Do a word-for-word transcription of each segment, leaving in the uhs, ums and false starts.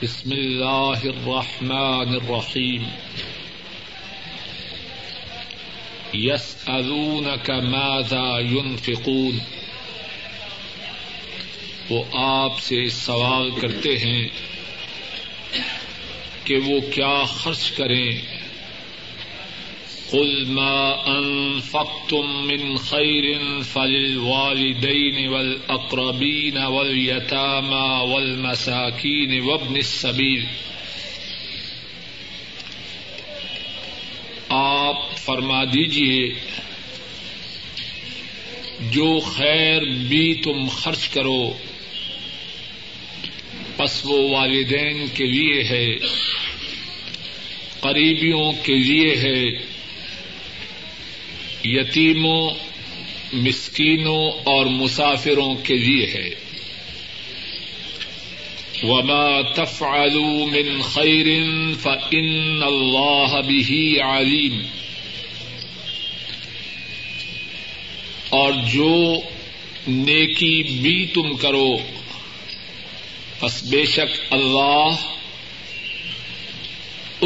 بسم اللہ الرحمن الرحیم یسألونک ماذا ينفقون، وہ آپ سے سوال کرتے ہیں کہ وہ کیا خرچ کریں. قل ما انفقتم من خیر فللوالدین والاقربین والیتامی والمساکین وابن السبیل. آپ فرما دیجیے جو خیر بھی تم خرچ کرو پس وہ والدین کے لیے ہے، قریبیوں کے لیے ہے، یتیموں، مسکینوں اور مسافروں کے لیے ہے. وما تفعلوا من خیر فإن اللہ به علیم. اور جو نیکی بھی تم کرو پس بے شک اللہ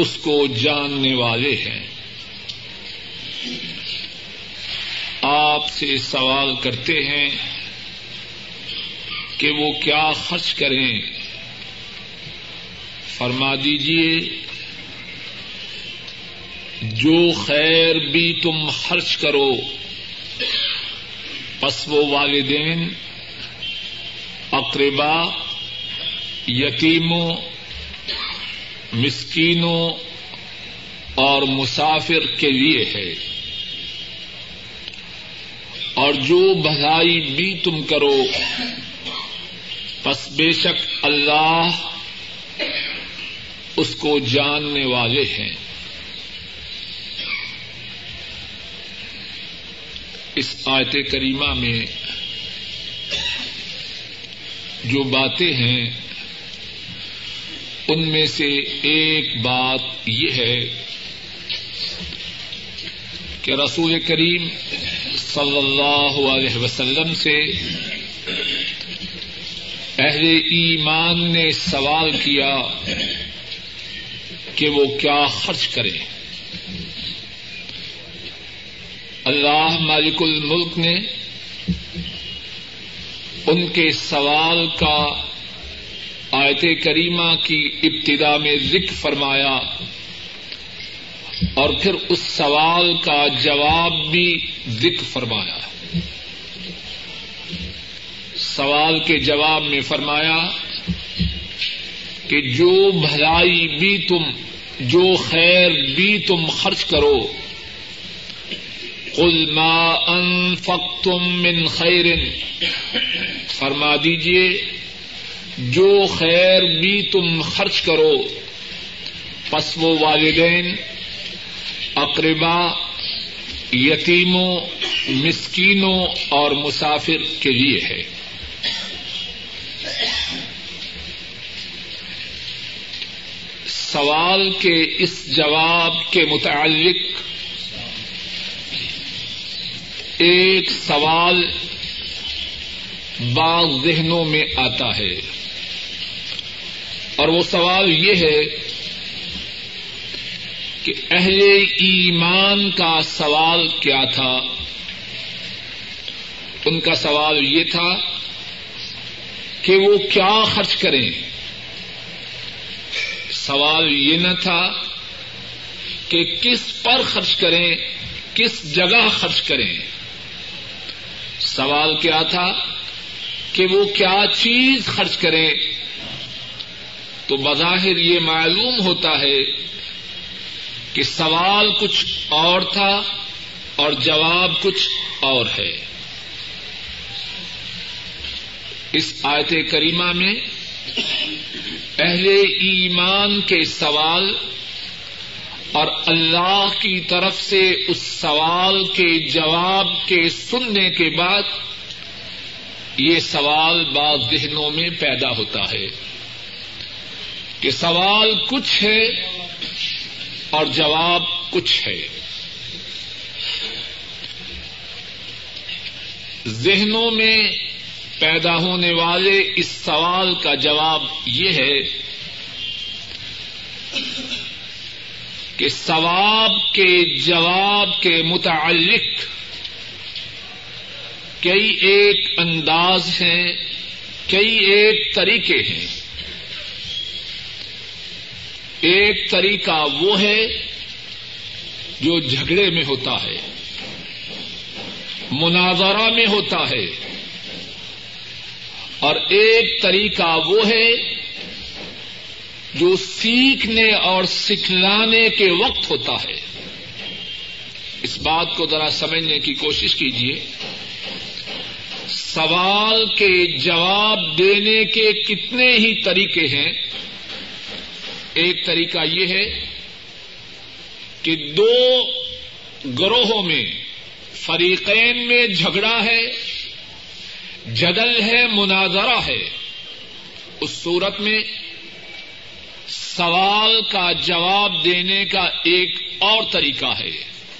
اس کو جاننے والے ہیں. آپ سے سوال کرتے ہیں کہ وہ کیا خرچ کریں، فرما دیجیے جو خیر بھی تم خرچ کرو پس وہ والدین، اقربا، یتیموں، مسکینوں اور مسافر کے لیے ہے. اور جو بھلائی بھی تم کرو پس بے شک اللہ اس کو جاننے والے ہیں. اس آیت کریمہ میں جو باتیں ہیں ان میں سے ایک بات یہ ہے کہ رسول کریم صلی اللہ علیہ وسلم سے اہل ایمان نے سوال کیا کہ وہ کیا خرچ کریں. اللہ مالک الملک نے ان کے سوال کا آیت کریمہ کی ابتدا میں ذکر فرمایا اور پھر اس سوال کا جواب بھی ذکر فرمایا. سوال کے جواب میں فرمایا کہ جو بھلائی بھی تم جو خیر بھی تم خرچ کرو، قل ما انفقتم من خیر، فرما دیجیے جو خیر بھی تم خرچ کرو پس وہ والدین، اقربا، یتیموں، مسکینوں اور مسافر کے لیے ہے. سوال کے اس جواب کے متعلق ایک سوال بعض ذہنوں میں آتا ہے اور وہ سوال یہ ہے کہ اہل ایمان کا سوال کیا تھا. ان کا سوال یہ تھا کہ وہ کیا خرچ کریں. سوال یہ نہ تھا کہ کس پر خرچ کریں، کس جگہ خرچ کریں. سوال کیا تھا کہ وہ کیا چیز خرچ کریں. تو بظاہر یہ معلوم ہوتا ہے کہ سوال کچھ اور تھا اور جواب کچھ اور ہے. اس آیت کریمہ میں اہل ایمان کے سوال اور اللہ کی طرف سے اس سوال کے جواب کے سننے کے بعد یہ سوال بعض ذہنوں میں پیدا ہوتا ہے کہ سوال کچھ ہے اور جواب کچھ ہے. ذہنوں میں پیدا ہونے والے اس سوال کا جواب یہ ہے کہ ثواب کے جواب کے متعلق کئی ایک انداز ہیں، کئی ایک طریقے ہیں۔ ایک طریقہ وہ ہے جو جھگڑے میں ہوتا ہے، مناظرہ میں ہوتا ہے، اور ایک طریقہ وہ ہے جو سیکھنے اور سکھلانے کے وقت ہوتا ہے۔ اس بات کو ذرا سمجھنے کی کوشش کیجیے۔ سوال کے جواب دینے کے کتنے ہی طریقے ہیں۔ ایک طریقہ یہ ہے کہ دو گروہوں میں، فریقین میں جھگڑا ہے، جدل ہے، مناظرہ ہے، اس صورت میں سوال کا جواب دینے کا ایک اور طریقہ ہے،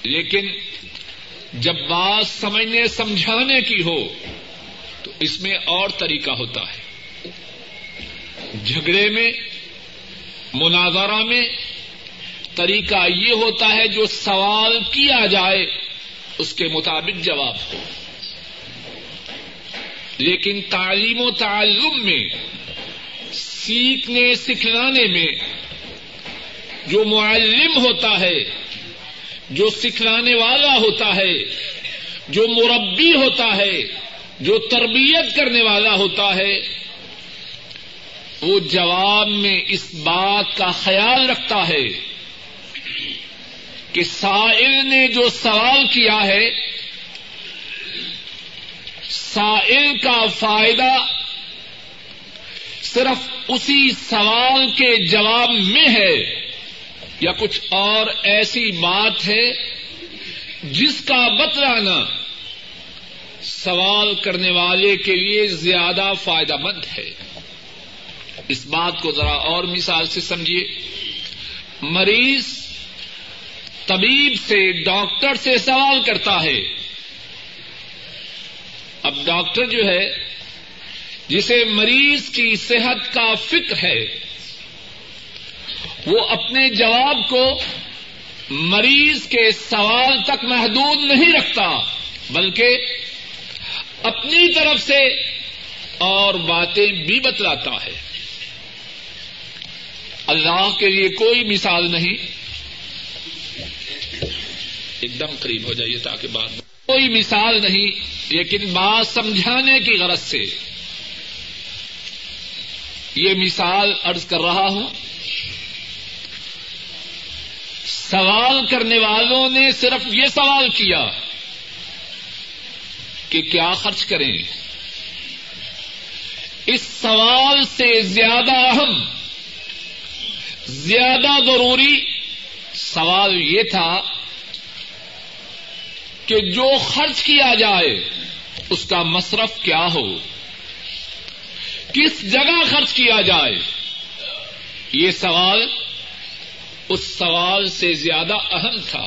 لیکن جب بات سمجھنے سمجھانے کی ہو تو اس میں اور طریقہ ہوتا ہے۔ جھگڑے میں، مناظرہ میں طریقہ یہ ہوتا ہے جو سوال کیا جائے اس کے مطابق جواب ہو، لیکن تعلیم و تعلم میں، سیکھنے سکھلانے میں جو معلم ہوتا ہے، جو سکھلانے والا ہوتا ہے، جو مربی ہوتا ہے، جو تربیت کرنے والا ہوتا ہے، وہ جواب میں اس بات کا خیال رکھتا ہے کہ سائل نے جو سوال کیا ہے، سائل کا فائدہ صرف اسی سوال کے جواب میں ہے یا کچھ اور ایسی بات ہے جس کا بتلانا سوال کرنے والے کے لیے زیادہ فائدہ مند ہے۔ اس بات کو ذرا اور مثال سے سمجھیے۔ مریض طبیب سے، ڈاکٹر سے سوال کرتا ہے۔ اب ڈاکٹر جو ہے، جسے مریض کی صحت کا فکر ہے، وہ اپنے جواب کو مریض کے سوال تک محدود نہیں رکھتا، بلکہ اپنی طرف سے اور باتیں بھی بتلاتا ہے۔ اللہ کے لیے کوئی مثال نہیں، ایک دم قریب ہو جائیے تاکہ بات، کوئی مثال نہیں، لیکن بات سمجھانے کی غرض سے یہ مثال عرض کر رہا ہوں۔ سوال کرنے والوں نے صرف یہ سوال کیا کہ کیا خرچ کریں، اس سوال سے زیادہ اہم، زیادہ ضروری سوال یہ تھا کہ جو خرچ کیا جائے اس کا مصرف کیا ہو، کس جگہ خرچ کیا جائے، یہ سوال اس سوال سے زیادہ اہم تھا۔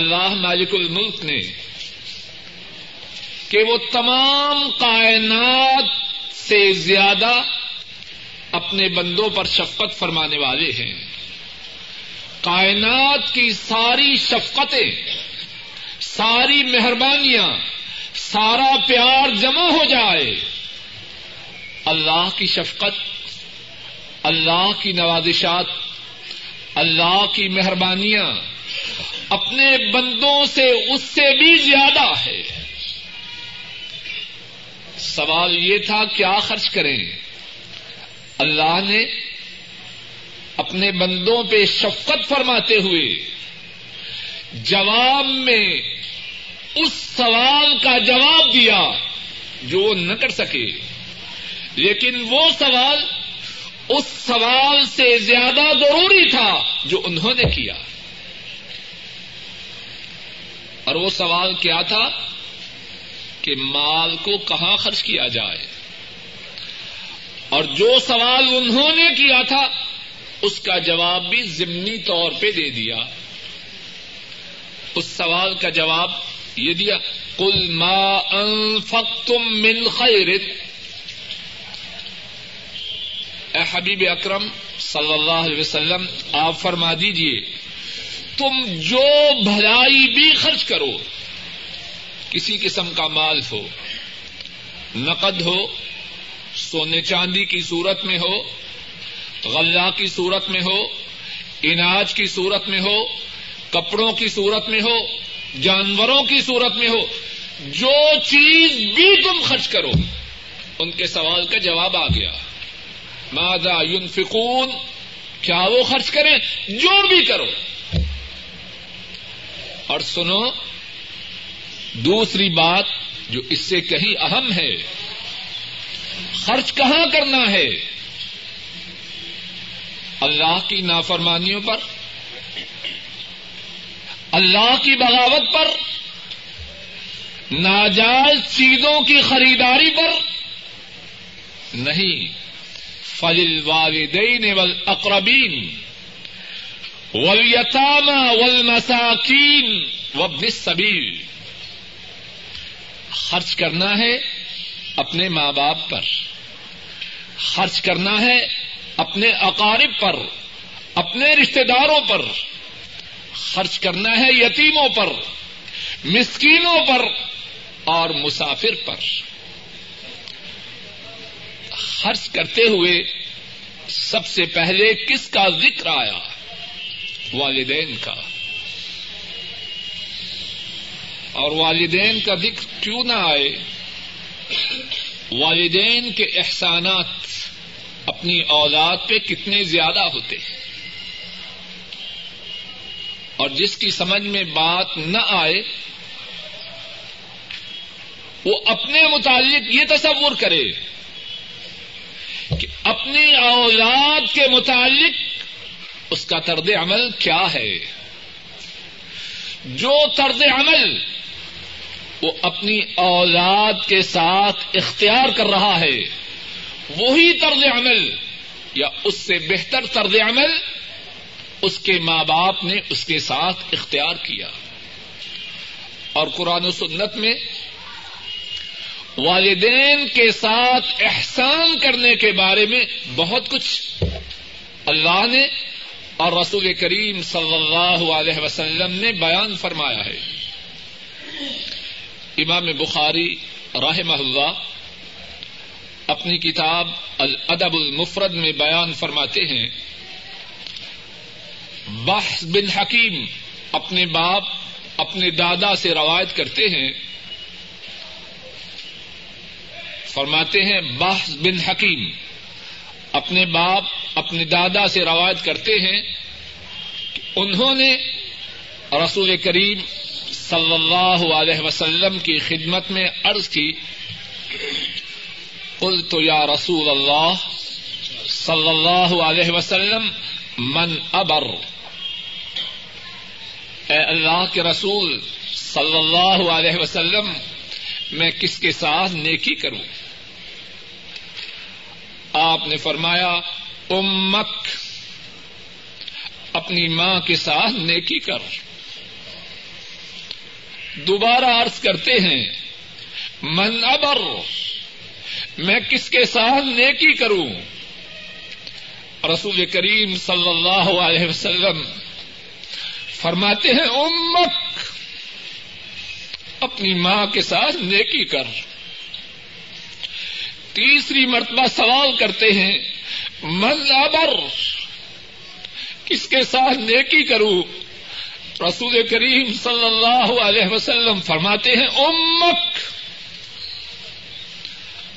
اللہ مالک الملک نے کہ وہ تمام کائنات سے زیادہ اپنے بندوں پر شفقت فرمانے والے ہیں۔ کائنات کی ساری شفقتیں، ساری مہربانیاں، سارا پیار جمع ہو جائے، اللہ کی شفقت، اللہ کی نوازشات، اللہ کی مہربانیاں اپنے بندوں سے اس سے بھی زیادہ ہے۔ سوال یہ تھا کیا خرچ کریں، اللہ نے اپنے بندوں پہ شفقت فرماتے ہوئے جواب میں اس سوال کا جواب دیا جو وہ نہ کر سکے، لیکن وہ سوال اس سوال سے زیادہ ضروری تھا جو انہوں نے کیا۔ اور وہ سوال کیا تھا کہ مال کو کہاں خرچ کیا جائے، اور جو سوال انہوں نے کیا تھا اس کا جواب بھی ضمنی طور پہ دے دیا۔ اس سوال کا جواب یہ دیا، قل ما انفقتم من خیر، اے حبیب اکرم صلی اللہ علیہ وسلم آپ فرما دیجئے تم جو بھلائی بھی خرچ کرو، کسی قسم کا مال ہو، نقد ہو، سونے چاندی کی صورت میں ہو، غلہ کی صورت میں ہو، اناج کی صورت میں ہو، کپڑوں کی صورت میں ہو، جانوروں کی صورت میں ہو، جو چیز بھی تم خرچ کرو. ان کے سوال کا جواب آ گیا، ماذا ينفقون، کیا وہ خرچ کریں؟ جو بھی کرو. اور سنو دوسری بات جو اس سے کہیں اہم ہے، خرچ کہاں کرنا ہے؟ اللہ کی نافرمانیوں پر، اللہ کی بغاوت پر، ناجائز چیزوں کی خریداری پر نہیں. فَلِلْوَالِدَيْنِ وَالْأَقْرَبِينَ وَالْيَتَامَى وَالْمَسَاكِينِ وَابْنِ السَّبِيلِ. خرچ کرنا ہے اپنے ماں باپ پر، خرچ کرنا ہے اپنے اقارب پر، اپنے رشتہ داروں پر، خرچ کرنا ہے یتیموں پر، مسکینوں پر اور مسافر پر. خرچ کرتے ہوئے سب سے پہلے کس کا ذکر آیا؟ والدین کا. اور والدین کا ذکر کیوں نہ آئے؟ والدین کے احسانات اپنی اولاد پہ کتنے زیادہ ہوتے ہیں، اور جس کی سمجھ میں بات نہ آئے وہ اپنے متعلق یہ تصور کرے کہ اپنی اولاد کے متعلق اس کا طرز عمل کیا ہے. جو طرز عمل وہ اپنی اولاد کے ساتھ اختیار کر رہا ہے وہی طرز عمل یا اس سے بہتر طرز عمل اس کے ماں باپ نے اس کے ساتھ اختیار کیا. اور قرآن و سنت میں والدین کے ساتھ احسان کرنے کے بارے میں بہت کچھ اللہ نے اور رسول کریم صلی اللہ علیہ وسلم نے بیان فرمایا ہے. امام بخاری رحمہ اللہ اپنی کتاب الادب المفرد میں بیان فرماتے ہیں، بحث بن حکیم اپنے باپ اپنے دادا سے روایت کرتے ہیں، فرماتے ہیں بحث بن حکیم اپنے باپ اپنے دادا سے روایت کرتے ہیں کہ انہوں نے رسول کریم صلی اللہ علیہ وسلم کی خدمت میں عرض کی، قلت یا رسول اللہ صلی اللہ علیہ وسلم من ابر، اے اللہ کے رسول صلی اللہ علیہ وسلم میں کس کے ساتھ نیکی کروں؟ آپ نے فرمایا امک، اپنی ماں کے ساتھ نیکی کر. دوبارہ عرض کرتے ہیں من ابر، میں کس کے ساتھ نیکی کروں؟ رسول کریم صلی اللہ علیہ وسلم فرماتے ہیں امک، اپنی ماں کے ساتھ نیکی کر. تیسری مرتبہ سوال کرتے ہیں من ابر، کس کے ساتھ نیکی کروں؟ رسول کریم صلی اللہ علیہ وسلم فرماتے ہیں امک،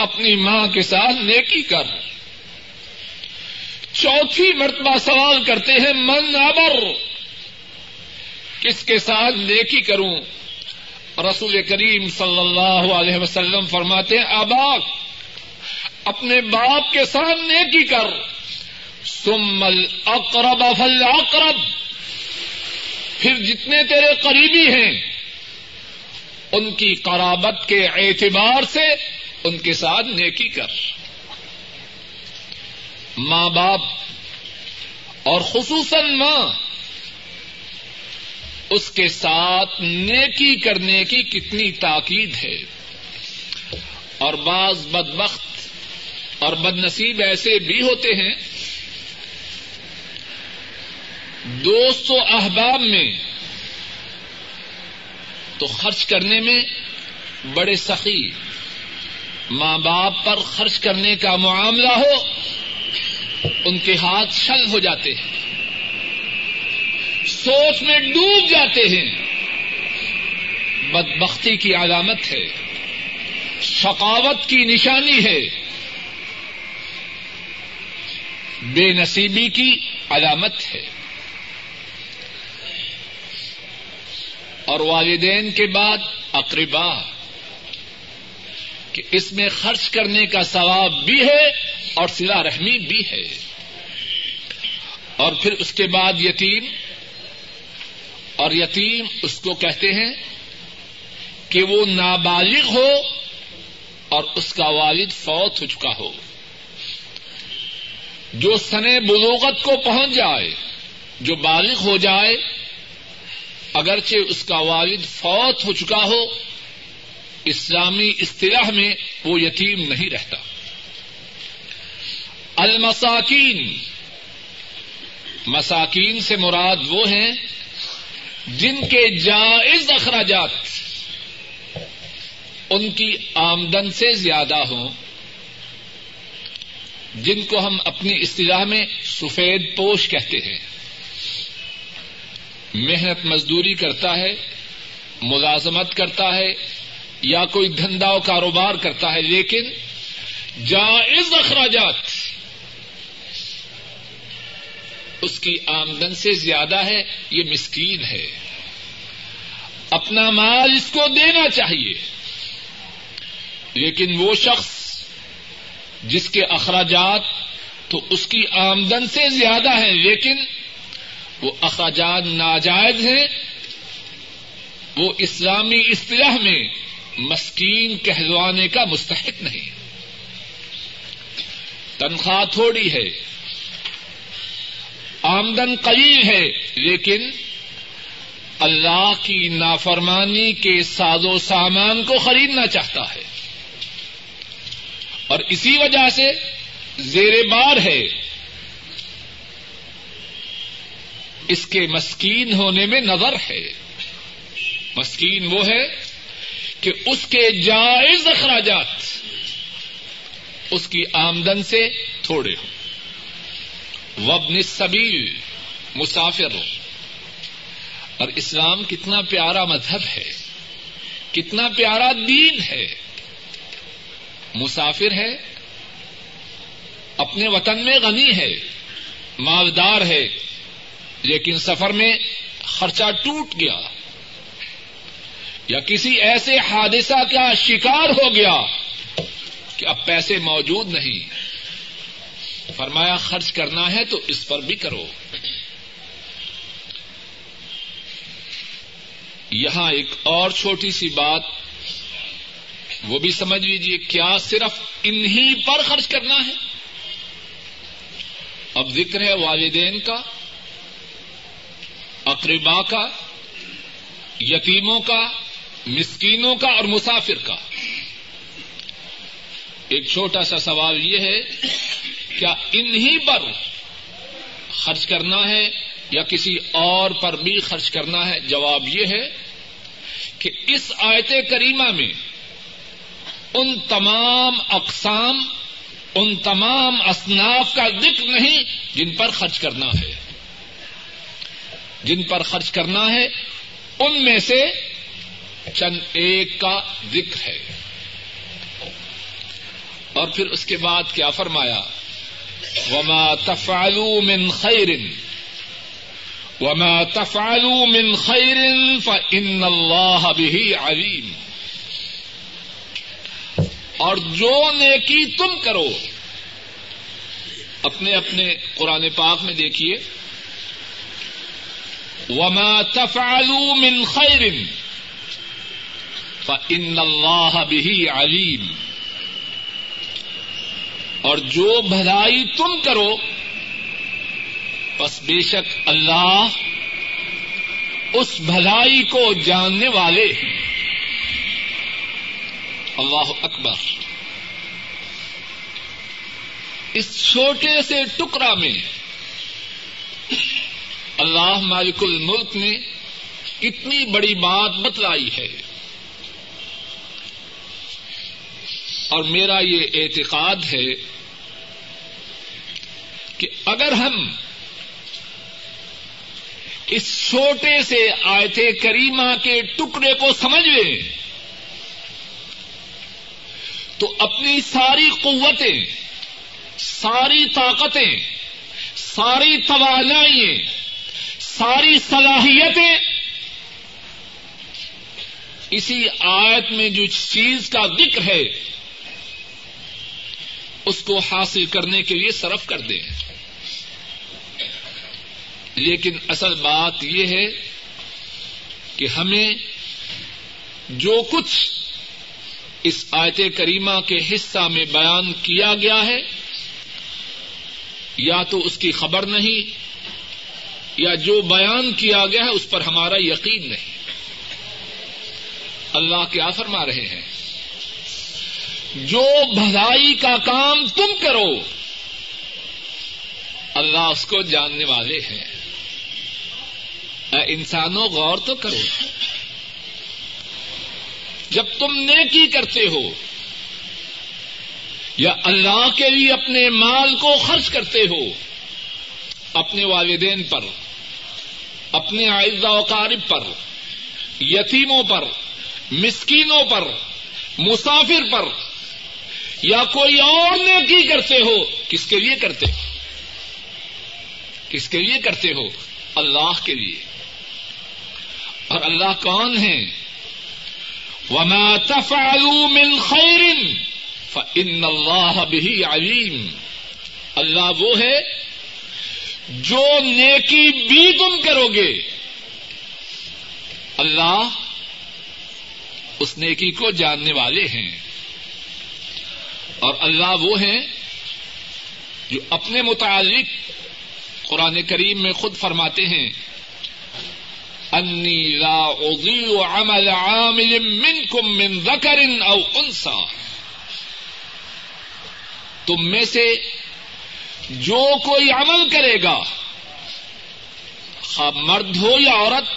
اپنی ماں کے ساتھ نیکی کر. چوتھی مرتبہ سوال کرتے ہیں من ابر، کس کے ساتھ نیکی کروں؟ رسول کریم صلی اللہ علیہ وسلم فرماتے ہیں اباک، اپنے باپ کے ساتھ نیکی کر. ثم الاقرب فالاقرب، پھر جتنے تیرے قریبی ہیں ان کی قرابت کے اعتبار سے ان کے ساتھ نیکی کر. ماں باپ اور خصوصاً ماں، اس کے ساتھ نیکی کرنے کی کتنی تاکید ہے. اور بعض بدبخت اور بدنصیب ایسے بھی ہوتے ہیں دوست و احباب میں تو خرچ کرنے میں بڑے سخی ماں باپ پر خرچ کرنے کا معاملہ ہو ان کے ہاتھ شل ہو جاتے ہیں، سوچ میں ڈوب جاتے ہیں، بدبختی کی علامت ہے، شقاوت کی نشانی ہے، بے نصیبی کی علامت ہے۔ اور والدین کے بعد اقربا، کہ اس میں خرچ کرنے کا ثواب بھی ہے اور صلہ رحمی بھی ہے۔ اور پھر اس کے بعد یتیم، اور یتیم اس کو کہتے ہیں کہ وہ نابالغ ہو اور اس کا والد فوت ہو چکا ہو، جو سن بلوغت کو پہنچ جائے، جو بالغ ہو جائے، اگرچہ اس کا والد فوت ہو چکا ہو، اسلامی اصطلاح میں وہ یتیم نہیں رہتا۔ المساکین، مساکین سے مراد وہ ہیں جن کے جائز اخراجات ان کی آمدن سے زیادہ ہوں، جن کو ہم اپنی اصطلاح میں سفید پوش کہتے ہیں۔ محنت مزدوری کرتا ہے، ملازمت کرتا ہے یا کوئی دھندا و کاروبار کرتا ہے، لیکن جائز اخراجات اس کی آمدن سے زیادہ ہے، یہ مسکین ہے۔ اپنا مال اس کو دینا چاہیے، لیکن وہ شخص جس کے اخراجات تو اس کی آمدن سے زیادہ ہیں لیکن وہ اخراجات ناجائز ہیں، وہ اسلامی اصطلاح میں مسکین کہلوانے کا مستحق نہیں۔ تنخواہ تھوڑی ہے، آمدن قلیل ہے، لیکن اللہ کی نافرمانی کے ساز و سامان کو خریدنا چاہتا ہے اور اسی وجہ سے زیر بار ہے، اس کے مسکین ہونے میں نظر ہے۔ مسکین وہ ہے کہ اس کے جائز اخراجات اس کی آمدن سے تھوڑے ہوں۔ وابن السبیل، مسافر۔ اور اسلام کتنا پیارا مذہب ہے، کتنا پیارا دین ہے۔ مسافر ہے، اپنے وطن میں غنی ہے، مالدار ہے، لیکن سفر میں خرچہ ٹوٹ گیا یا کسی ایسے حادثہ کا شکار ہو گیا کہ اب پیسے موجود نہیں، فرمایا خرچ کرنا ہے تو اس پر بھی کرو۔ یہاں ایک اور چھوٹی سی بات وہ بھی سمجھ لیجیے، کیا صرف انہی پر خرچ کرنا ہے؟ اب ذکر ہے والدین کا، اقربا کا، یتیموں کا، مسکینوں کا اور مسافر کا۔ ایک چھوٹا سا سوال یہ ہے، کیا انہی پر خرچ کرنا ہے یا کسی اور پر بھی خرچ کرنا ہے؟ جواب یہ ہے کہ اس آیت کریمہ میں ان تمام اقسام، ان تمام اصناف کا ذکر نہیں جن پر خرچ کرنا ہے۔ جن پر خرچ کرنا ہے ان میں سے چند ایک کا ذکر ہے۔ اور پھر اس کے بعد کیا فرمایا؟ وَمَا تَفْعَلُوا مِنْ خَيْرٍ وَمَا تَفْعَلُوا مِنْ خَيْرٍ فَإِنَّ اللَّهَ بِهِ عَلِيمٌ۔ اور جو نیکی تم کرو، اپنے اپنے قرآن پاک میں دیکھیے، وَمَا تَفْعَلُوا مِنْ خَيْرٍ فَإِنَّ اللَّهَ بِهِ عَلِيمٌ۔ اور جو بھلائی تم کرو بس بے شک اللہ اس بھلائی کو جاننے والے ہیں۔ اللہ اکبر! اس چھوٹے سے ٹکڑا میں اللہ مالک الملک نے کتنی بڑی بات بتلائی ہے، اور میرا یہ اعتقاد ہے کہ اگر ہم اس چھوٹے سے آیت کریمہ کے ٹکڑے کو سمجھ لیں تو اپنی ساری قوتیں، ساری طاقتیں، ساری توانائییں، ساری صلاحیتیں اسی آیت میں جو چیز کا ذکر ہے اس کو حاصل کرنے کے لیے صرف کر دیں۔ لیکن اصل بات یہ ہے کہ ہمیں جو کچھ اس آیت کریمہ کے حصہ میں بیان کیا گیا ہے یا تو اس کی خبر نہیں یا جو بیان کیا گیا ہے اس پر ہمارا یقین نہیں۔ اللہ کیا فرما رہے ہیں؟ جو بھلائی کا کام تم کرو اللہ اس کو جاننے والے ہیں۔ اے انسانوں غور تو کرو، جب تم نیکی کرتے ہو یا اللہ کے لیے اپنے مال کو خرچ کرتے ہو، اپنے والدین پر، اپنے اعزاء و اقارب پر، یتیموں پر، مسکینوں پر، مسافر پر، یا کوئی اور نیکی کرتے ہو، کس کے لیے کرتے ہو؟ کس کے لیے کرتے ہو؟ اللہ کے لیے۔ اور اللہ کون ہے؟ وَمَا تَفْعَلُوا مِنْ خَيْرٍ فَإِنَّ اللَّهَ بِهِ عَلِيمٌ۔ اللہ وہ ہے جو نیکی بھی تم کرو گے اللہ اس نیکی کو جاننے والے ہیں، اور اللہ وہ ہیں جو اپنے متعلق قرآن کریم میں خود فرماتے ہیں انی لا اضیع عمل عامل منکم من ذکر او انثی، تم میں سے جو کوئی عمل کرے گا خواہ مرد ہو یا عورت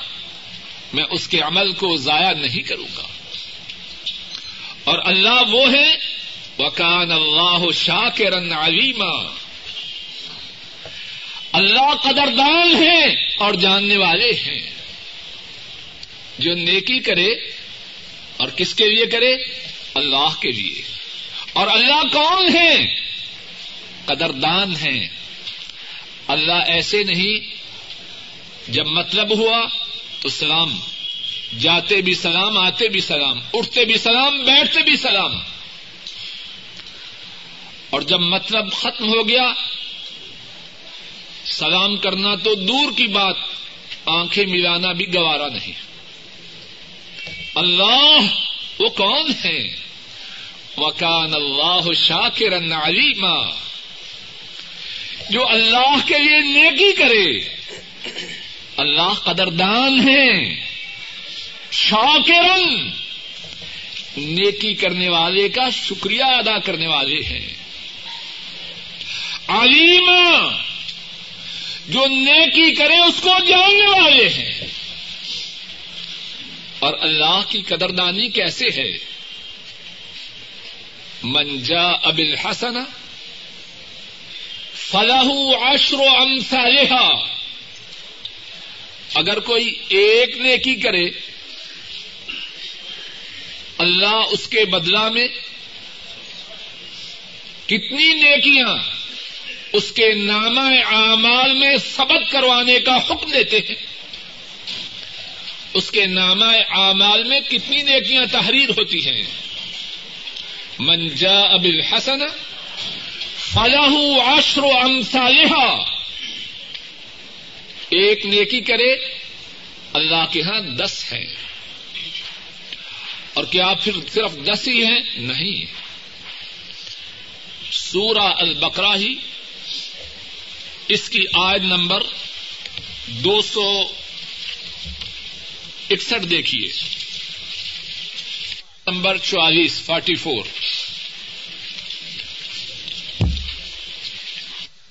میں اس کے عمل کو ضائع نہیں کروں گا۔ اور اللہ وہ ہے وَكَانَ اللَّهُ شَاكِرًا عَلِيمًا، اللہ قدردان ہے اور جاننے والے ہیں۔ جو نیکی کرے اور کس کے لیے کرے؟ اللہ کے لیے۔ اور اللہ کون ہے؟ قدردان ہیں۔ اللہ ایسے نہیں جب مطلب ہوا تو سلام، جاتے بھی سلام، آتے بھی سلام، اٹھتے بھی سلام، بیٹھتے بھی سلام، اور جب مطلب ختم ہو گیا سلام کرنا تو دور کی بات، آنکھیں ملانا بھی گوارا نہیں۔ اللہ وہ کون ہے؟ وَكَانَ اللَّهُ شَاكِرًا عَلِيمًا، جو اللہ کے لیے نیکی کرے اللہ قدردان ہے، شاکرن نیکی کرنے والے کا شکریہ ادا کرنے والے ہیں، علیمًا جو نیکی کرے اس کو جاننے والے ہیں۔ اور اللہ کی قدردانی کیسے ہے؟ من جاء بالحسنہ فلہ عشر امثالہا، اگر کوئی ایک نیکی کرے اللہ اس کے بدلہ میں کتنی نیکیاں اس کے نامہ اعمال میں ثبت کروانے کا حکم دیتے ہیں۔ اس کے نامہ اعمال میں کتنی نیکیاں تحریر ہوتی ہیں؟ من جاء بالحسنہ فلہ عشر امثالہا، ایک نیکی کرے اللہ کے ہاں دس ہیں۔ اور کیا پھر صرف دس ہی ہیں؟ نہیں، سورہ البقرہ ہی اس کی آیت نمبر دو سو اکسٹھ دیکھیے، نمبر چوالیس فورٹی فور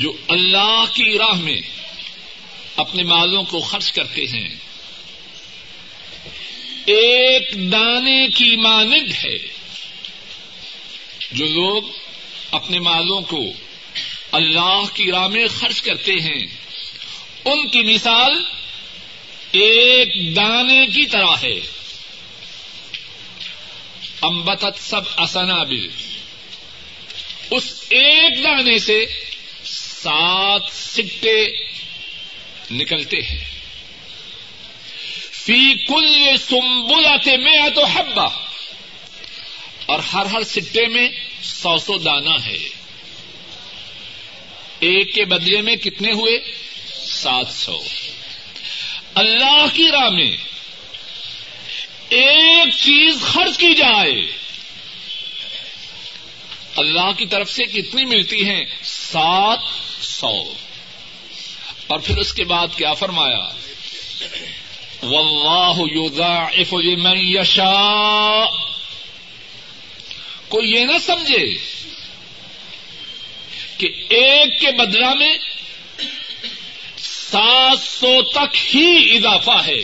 جو اللہ کی راہ میں اپنے مالوں کو خرچ کرتے ہیں ایک دانے کی مانند ہے جو لوگ اپنے مالوں کو اللہ کی راہ میں خرچ کرتے ہیں ان کی مثال ایک دانے کی طرح ہے. انبتت سبع سنابل، اس ایک دانے سے سات سٹے نکلتے ہیں. فی کل سنبلۃ مئۃ حبہ، اور ہر ہر سٹے میں سو سو دانہ ہے. ایک کے بدلے میں کتنے ہوئے؟ سات سو. اللہ کی راہ میں ایک چیز خرچ کی جائے اللہ کی طرف سے کتنی ملتی ہیں؟ سات سو. اور پھر اس کے بعد کیا فرمایا؟ واللہ یضاعف لمن یشاء. کوئی یہ نہ سمجھے کہ ایک کے بدلہ میں سات سو تک ہی اضافہ ہے،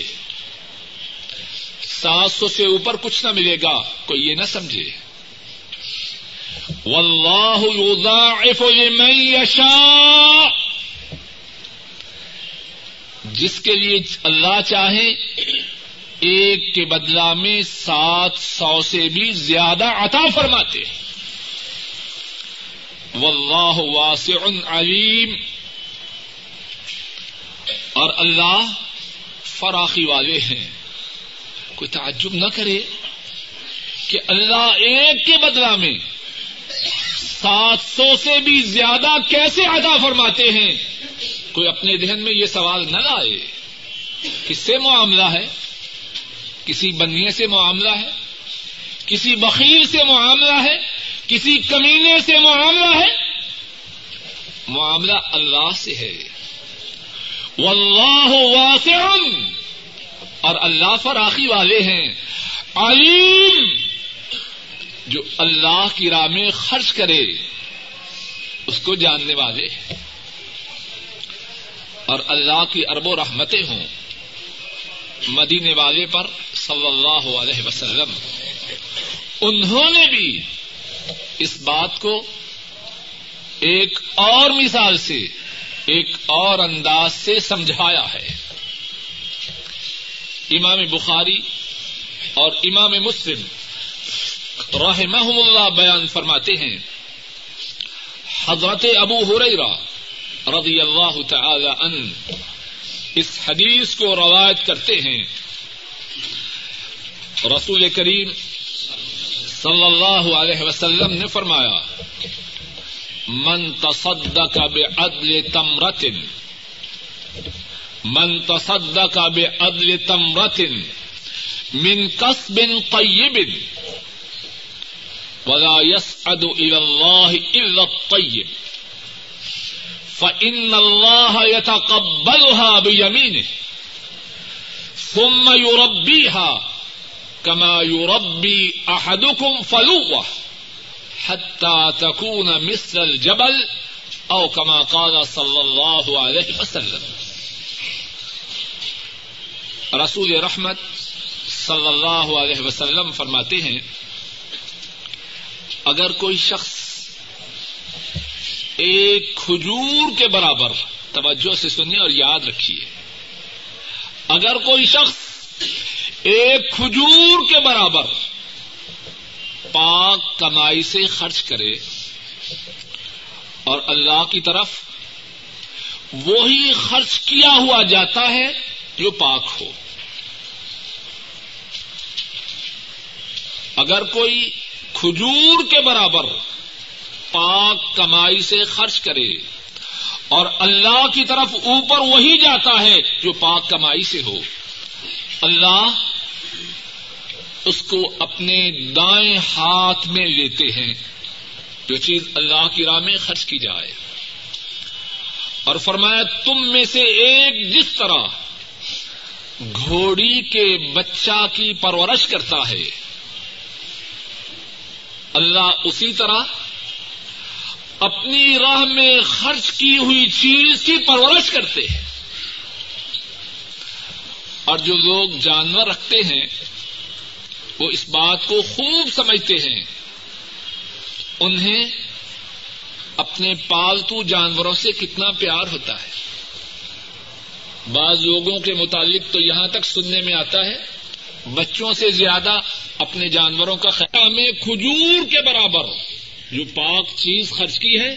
سات سو سے اوپر کچھ نہ ملے گا، کوئی یہ نہ سمجھے. واللہ یضاعف لمن یشاء، جس کے لیے اللہ چاہے ایک کے بدلہ میں سات سو سے بھی زیادہ عطا فرماتے. واللہ واسع علیم، اور اللہ فراخی والے ہیں. کوئی تعجب نہ کرے کہ اللہ ایک کے بدلہ میں سات سو سے بھی زیادہ کیسے عطا فرماتے ہیں. کوئی اپنے ذہن میں یہ سوال نہ لائے. کس سے معاملہ ہے؟ کسی بنیے سے معاملہ ہے، کسی بخیل سے معاملہ ہے، کسی کمینے سے معاملہ ہے. معاملہ اللہ سے ہے. واللہ واسع، اور اللہ فراخی والے ہیں. علیم، جو اللہ کی راہ میں خرچ کرے اس کو جاننے والے، اور اللہ کی ارب و رحمتیں ہوں مدینے والے پر صلی اللہ علیہ وسلم. انہوں نے بھی اس بات کو ایک اور مثال سے، ایک اور انداز سے سمجھایا ہے. امام بخاری اور امام مسلم رحمہم اللہ بیان فرماتے ہیں، حضرت ابو ہریرہ رضی اللہ تعالی عنہ اس حدیث کو روایت کرتے ہیں، رسول کریم صلی اللہ علیہ وسلم نے فرمایا، من تصدق بعدل تمرة من تصدق بعدل تمرة من كسب طيب ولا يصعد إلى الله إلا الطيب فإن الله يتقبلها بيمينه ثم يربيها كما يربي أحدكم فلوه حتى تكون مثل الجبل او كما قال صلی اللہ علیہ وسلم. رسول رحمت صلی اللہ علیہ وسلم فرماتے ہیں، اگر کوئی شخص ایک کھجور کے برابر، توجہ سے سنیے اور یاد رکھیے، اگر کوئی شخص ایک کھجور کے برابر پاک کمائی سے خرچ کرے اور اللہ کی طرف وہی خرچ کیا ہوا جاتا ہے جو پاک ہو. اگر کوئی کھجور کے برابر پاک کمائی سے خرچ کرے اور اللہ کی طرف اوپر وہی جاتا ہے جو پاک کمائی سے ہو. اللہ اس کو اپنے دائیں ہاتھ میں لیتے ہیں جو چیز اللہ کی راہ میں خرچ کی جائے. اور فرمایا تم میں سے ایک جس طرح گھوڑی کے بچہ کی پرورش کرتا ہے, اللہ اسی طرح اپنی راہ میں خرچ کی ہوئی چیز کی پرورش کرتے ہیں. اور جو لوگ جانور رکھتے ہیں وہ اس بات کو خوب سمجھتے ہیں, انہیں اپنے پالتو جانوروں سے کتنا پیار ہوتا ہے. بعض لوگوں کے متعلق تو یہاں تک سننے میں آتا ہے بچوں سے زیادہ اپنے جانوروں کا خیال, میں کھجور کے برابر جو پاک چیز خرچ کی ہے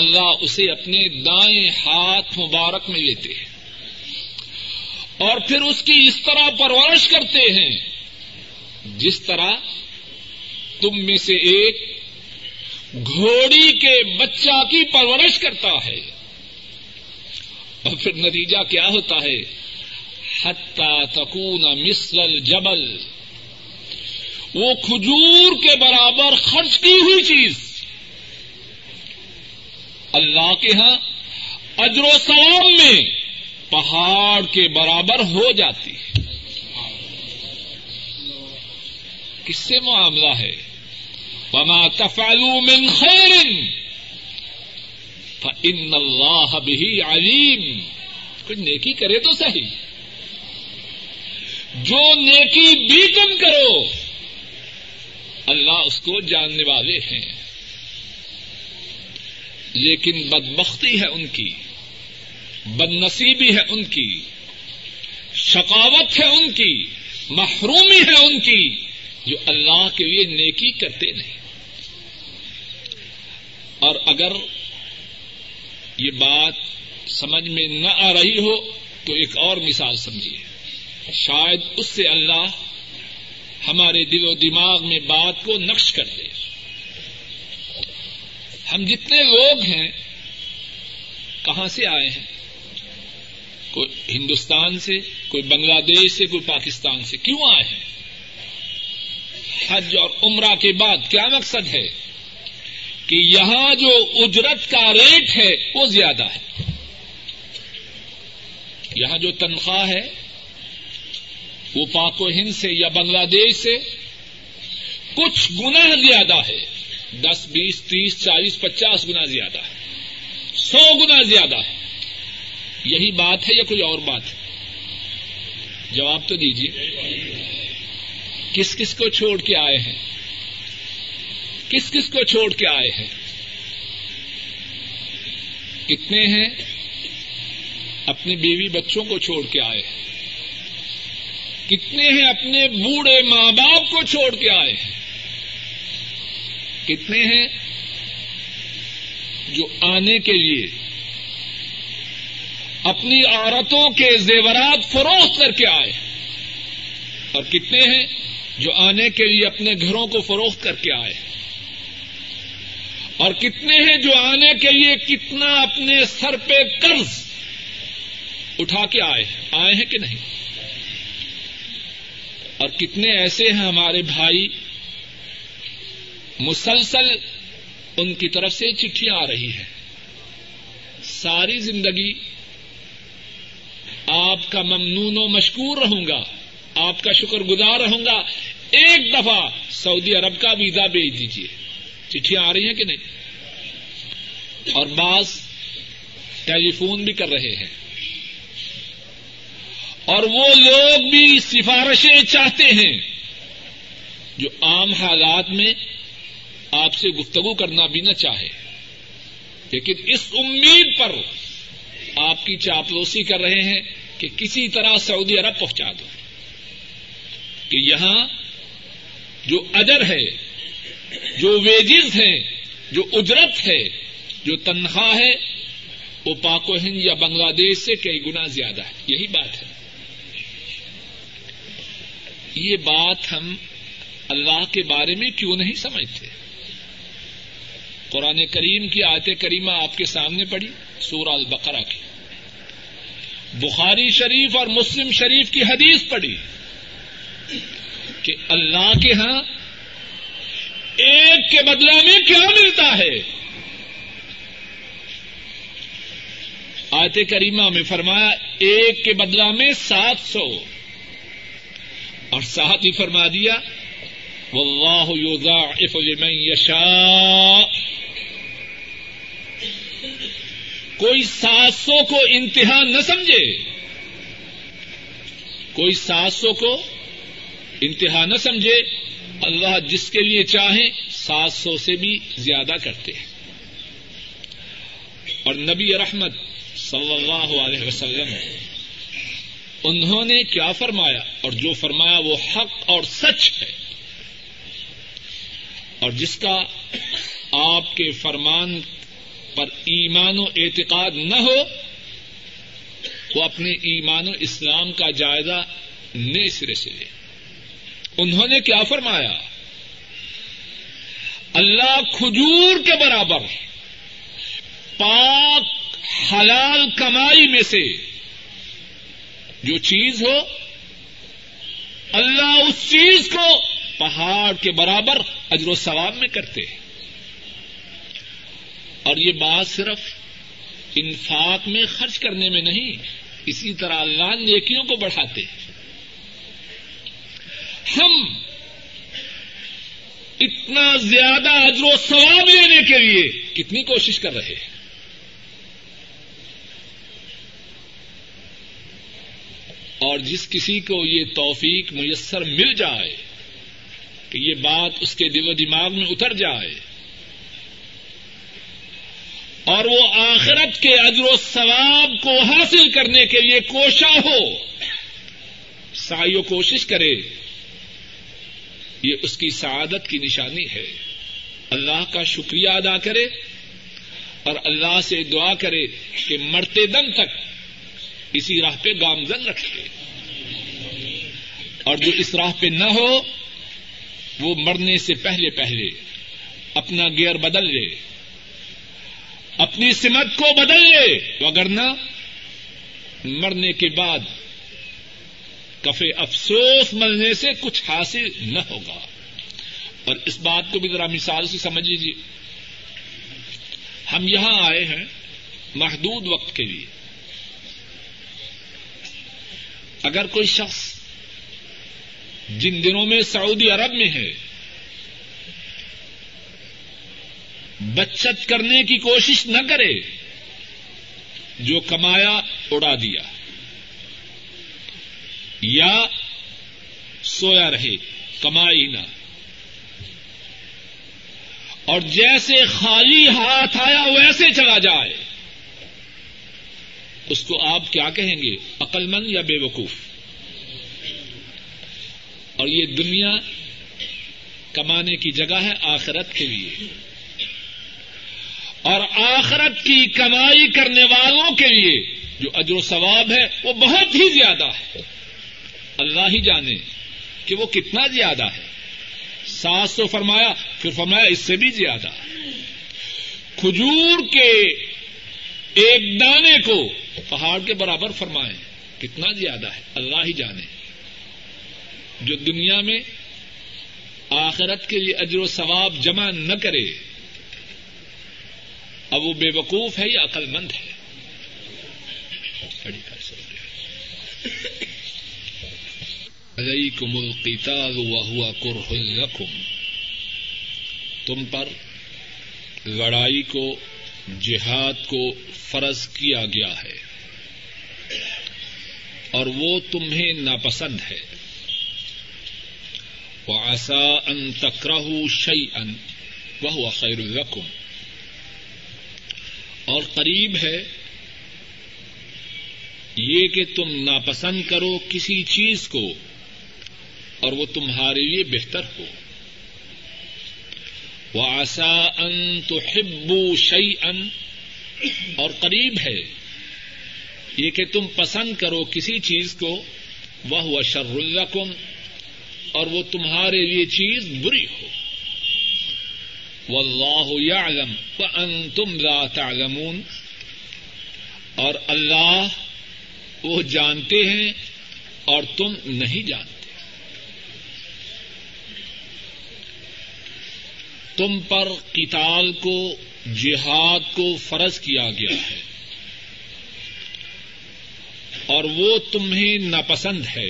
اللہ اسے اپنے دائیں ہاتھ مبارک میں لیتے ہیں اور پھر اس کی اس طرح پرورش کرتے ہیں جس طرح تم میں سے ایک گھوڑی کے بچہ کی پرورش کرتا ہے. اور پھر نتیجہ کیا ہوتا ہے, حتیٰ تکون مثل الجبل, وہ کھجور کے برابر خرچ کی ہوئی چیز اللہ کے ہاں اجر و ثواب میں پہاڑ کے برابر ہو جاتی ہے. کس سے معاملہ ہے, وما تفعلوا من خیر فإن اللہ بہ علیم. کچھ نیکی کرے تو صحیح, جو نیکی بھی تم کرو اللہ اس کو جاننے والے ہیں. لیکن بدبختی ہے ان کی, بدنصیبی ہے ان کی, شقاوت ہے ان کی, محرومی ہے ان کی جو اللہ کے لیے نیکی کرتے نہیں. اور اگر یہ بات سمجھ میں نہ آ رہی ہو تو ایک اور مثال سمجھیے, شاید اس سے اللہ ہمارے دل و دماغ میں بات کو نقش کر دے. ہم جتنے لوگ ہیں کہاں سے آئے ہیں, کوئی ہندوستان سے, کوئی بنگلہ دیش سے, کوئی پاکستان سے. کیوں آئے ہیں؟ حج اور عمرہ کے بعد کیا مقصد ہے کہ یہاں جو اجرت کا ریٹ ہے وہ زیادہ ہے, یہاں جو تنخواہ ہے وہ پاک و ہند سے یا بنگلہ دیش سے کچھ گنا زیادہ ہے, دس بیس تیس چالیس پچاس گنا زیادہ ہے, سو گنا زیادہ ہے. یہی بات ہے یا کوئی اور بات ہے؟ جواب تو دیجیے. کس کس کو چھوڑ کے آئے ہیں, کس کس کو چھوڑ کے آئے ہیں؟ کتنے ہیں اپنے بیوی بچوں کو چھوڑ کے آئے ہیں, کتنے ہیں اپنے بوڑھے ماں باپ کو چھوڑ کے آئے ہیں, کتنے ہیں جو آنے کے لیے اپنی عورتوں کے زیورات فروخت کر کے آئے, اور کتنے ہیں جو آنے کے لیے اپنے گھروں کو فروخت کر کے آئے, اور کتنے ہیں جو آنے کے لیے کتنا اپنے سر پہ قرض اٹھا کے آئے آئے ہیں کہ نہیں؟ اور کتنے ایسے ہیں ہمارے بھائی مسلسل ان کی طرف سے چٹھیاں آ رہی ہیں, ساری زندگی آپ کا ممنون و مشکور رہوں گا, آپ کا شکر گزار رہوں گا, ایک دفعہ سعودی عرب کا ویزا بھیج دیجیے. چٹھیاں آ رہی ہیں کہ نہیں؟ اور بعض ٹیلی فون بھی کر رہے ہیں, اور وہ لوگ بھی سفارشیں چاہتے ہیں جو عام حالات میں آپ سے گفتگو کرنا بھی نہ چاہے, لیکن اس امید پر آپ کی چاپلوسی کر رہے ہیں کہ کسی طرح سعودی عرب پہنچا دو, کہ یہاں جو اجر ہے, جو ویجز ہیں, جو اجرت ہے, جو تنخواہ ہے, وہ پاک و ہند یا بنگلہ دیش سے کئی گنا زیادہ ہے. یہی بات ہے. یہ بات ہم اللہ کے بارے میں کیوں نہیں سمجھتے؟ قرآن کریم کی آیت کریمہ آپ کے سامنے پڑی, سورہ البقرہ کی بخاری شریف اور مسلم شریف کی حدیث پڑھی کہ اللہ کے ہاں ایک کے بدلہ میں کیا ملتا ہے. آیت کریمہ میں فرمایا ایک کے بدلہ میں سات سو, اور ساتھ ہی فرما دیا واللہ یضاعف لمن یشاء. کوئی سات سو کو انتہا نہ سمجھے, کوئی سات سو کو انتہا نہ سمجھے, اللہ جس کے لیے چاہیں سات سو سے بھی زیادہ کرتے ہیں. اور نبی رحمت صلی اللہ علیہ وسلم انہوں نے کیا فرمایا, اور جو فرمایا وہ حق اور سچ ہے, اور جس کا آپ کے فرمان پر ایمان و اعتقاد نہ ہو وہ اپنے ایمان و اسلام کا جائزہ نئے سرے سے لے. انہوں نے کیا فرمایا, اللہ کھجور کے برابر پاک حلال کمائی میں سے جو چیز ہو اللہ اس چیز کو پہاڑ کے برابر اجر و ثواب میں کرتے. اور یہ بات صرف انفاق میں خرچ کرنے میں نہیں, اسی طرح اللہ نیکیوں کو بڑھاتے. ہم اتنا زیادہ اجر و ثواب لینے کے لیے کتنی کوشش کر رہے ہیں. اور جس کسی کو یہ توفیق میسر مل جائے کہ یہ بات اس کے دل و دماغ میں اتر جائے اور وہ آخرت کے اجر و ثواب کو حاصل کرنے کے لیے کوشاں ہو, سعی و کوشش کرے, یہ اس کی سعادت کی نشانی ہے. اللہ کا شکریہ ادا کرے اور اللہ سے دعا کرے کہ مرتے دم تک اسی راہ پہ گامزن رکھے, اور جو اس راہ پہ نہ ہو وہ مرنے سے پہلے پہلے اپنا گیئر بدل لے, اپنی سمت کو بدل لے, وگرنہ مرنے کے بعد کفے افسوس ملنے سے کچھ حاصل نہ ہوگا. اور اس بات کو بھی ذرا مثال سے سمجھ لیجیے. ہم یہاں آئے ہیں محدود وقت کے لیے. اگر کوئی شخص جن دنوں میں سعودی عرب میں ہے بچت کرنے کی کوشش نہ کرے, جو کمایا اڑا دیا یا سویا رہے, کمائی نہ, اور جیسے خالی ہاتھ آیا ویسے چلا جائے, اس کو آپ کیا کہیں گے, عقل مند یا بے وقوف؟ اور یہ دنیا کمانے کی جگہ ہے آخرت کے لیے, اور آخرت کی کمائی کرنے والوں کے لیے جو اجر و ثواب ہے وہ بہت ہی زیادہ ہے. اللہ ہی جانے کہ وہ کتنا زیادہ ہے. سات سو فرمایا, پھر فرمایا اس سے بھی زیادہ. کھجور کے ایک دانے کو پہاڑ کے برابر فرمائیں, کتنا زیادہ ہے اللہ ہی جانے. جو دنیا میں آخرت کے لیے اجر و ثواب جمع نہ کرے اب وہ بے وقوف ہے یا عقل مند ہے؟ علیکم القتال وہو کرہ لکم, تم پر لڑائی کو, جہاد کو فرض کیا گیا ہے اور وہ تمہیں ناپسند ہے. وَعَسَىٰ أَن تَكْرَهُوا شَيْئًا وَهُوَ خَيْرٌ لَكُمْ, اور قریب ہے یہ کہ تم ناپسند کرو کسی چیز کو اور وہ تمہارے لیے بہتر ہو. وَعَسَىٰ أَن تُحِبُّوا شَيْئًا, اور قریب ہے یہ کہ تم پسند کرو کسی چیز کو, وَهُوَ شَرٌّ لَكُمْ, اور وہ تمہارے لیے چیز بری ہو. وَاللَّهُ يَعْلَمْ وَأَنْتُمْ لَا تَعْلَمُونَ, اور اللہ وہ جانتے ہیں اور تم نہیں جانتے. تم پر قتال کو جہاد کو فرض کیا گیا ہے اور وہ تمہیں ناپسند ہے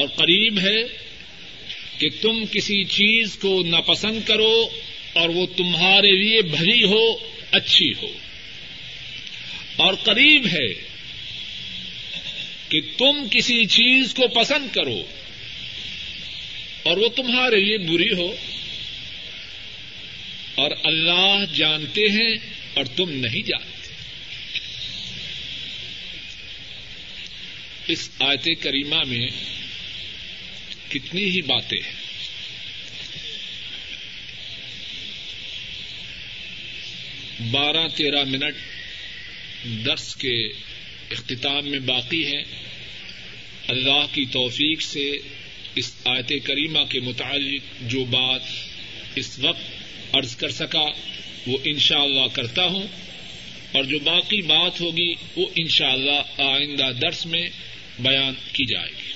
اور قریب ہے کہ تم کسی چیز کو ناپسند کرو اور وہ تمہارے لیے بھلی ہو اچھی ہو. اور قریب ہے کہ تم کسی چیز کو پسند کرو اور وہ تمہارے لیے بری ہو. اور اللہ جانتے ہیں اور تم نہیں جانتے. اس آیت کریمہ میں کتنی ہی باتیں ہیں. بارہ تیرہ منٹ درس کے اختتام میں باقی ہیں. اللہ کی توفیق سے اس آیت کریمہ کے متعلق جو بات اس وقت عرض کر سکا وہ انشاءاللہ کرتا ہوں اور جو باقی بات ہوگی وہ انشاءاللہ آئندہ درس میں بیان کی جائے گی.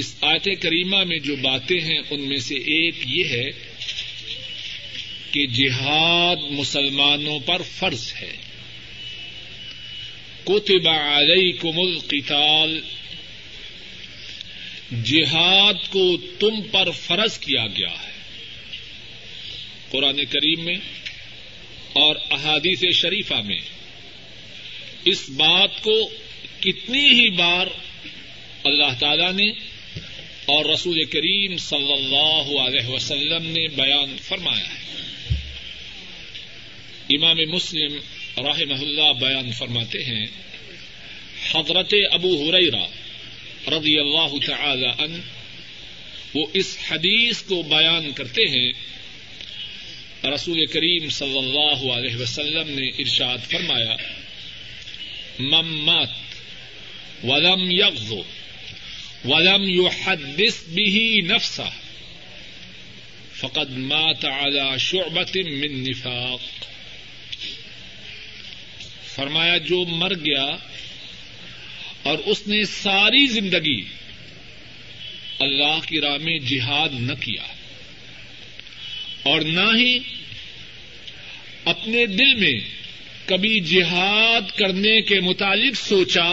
اس آیت کریمہ میں جو باتیں ہیں ان میں سے ایک یہ ہے کہ جہاد مسلمانوں پر فرض ہے. کتب علیکم القتال, جہاد کو تم پر فرض کیا گیا ہے. قرآن کریم میں اور احادیث شریفہ میں اس بات کو کتنی ہی بار اللہ تعالی نے اور رسول کریم صلی اللہ علیہ وسلم نے بیان فرمایا ہے. امام مسلم رحمہ اللہ بیان فرماتے ہیں حضرت ابو ہریرہ رضی اللہ تعالی عنہ وہ اس حدیث کو بیان کرتے ہیں. رسول کریم صلی اللہ علیہ وسلم نے ارشاد فرمایا من مات ولم یغزو ولم یحدث به نفسه فقد مات على شعبة من نفاق. فرمایا جو مر گیا اور اس نے ساری زندگی اللہ کی راہ میں جہاد نہ کیا اور نہ ہی اپنے دل میں کبھی جہاد کرنے کے متعلق سوچا,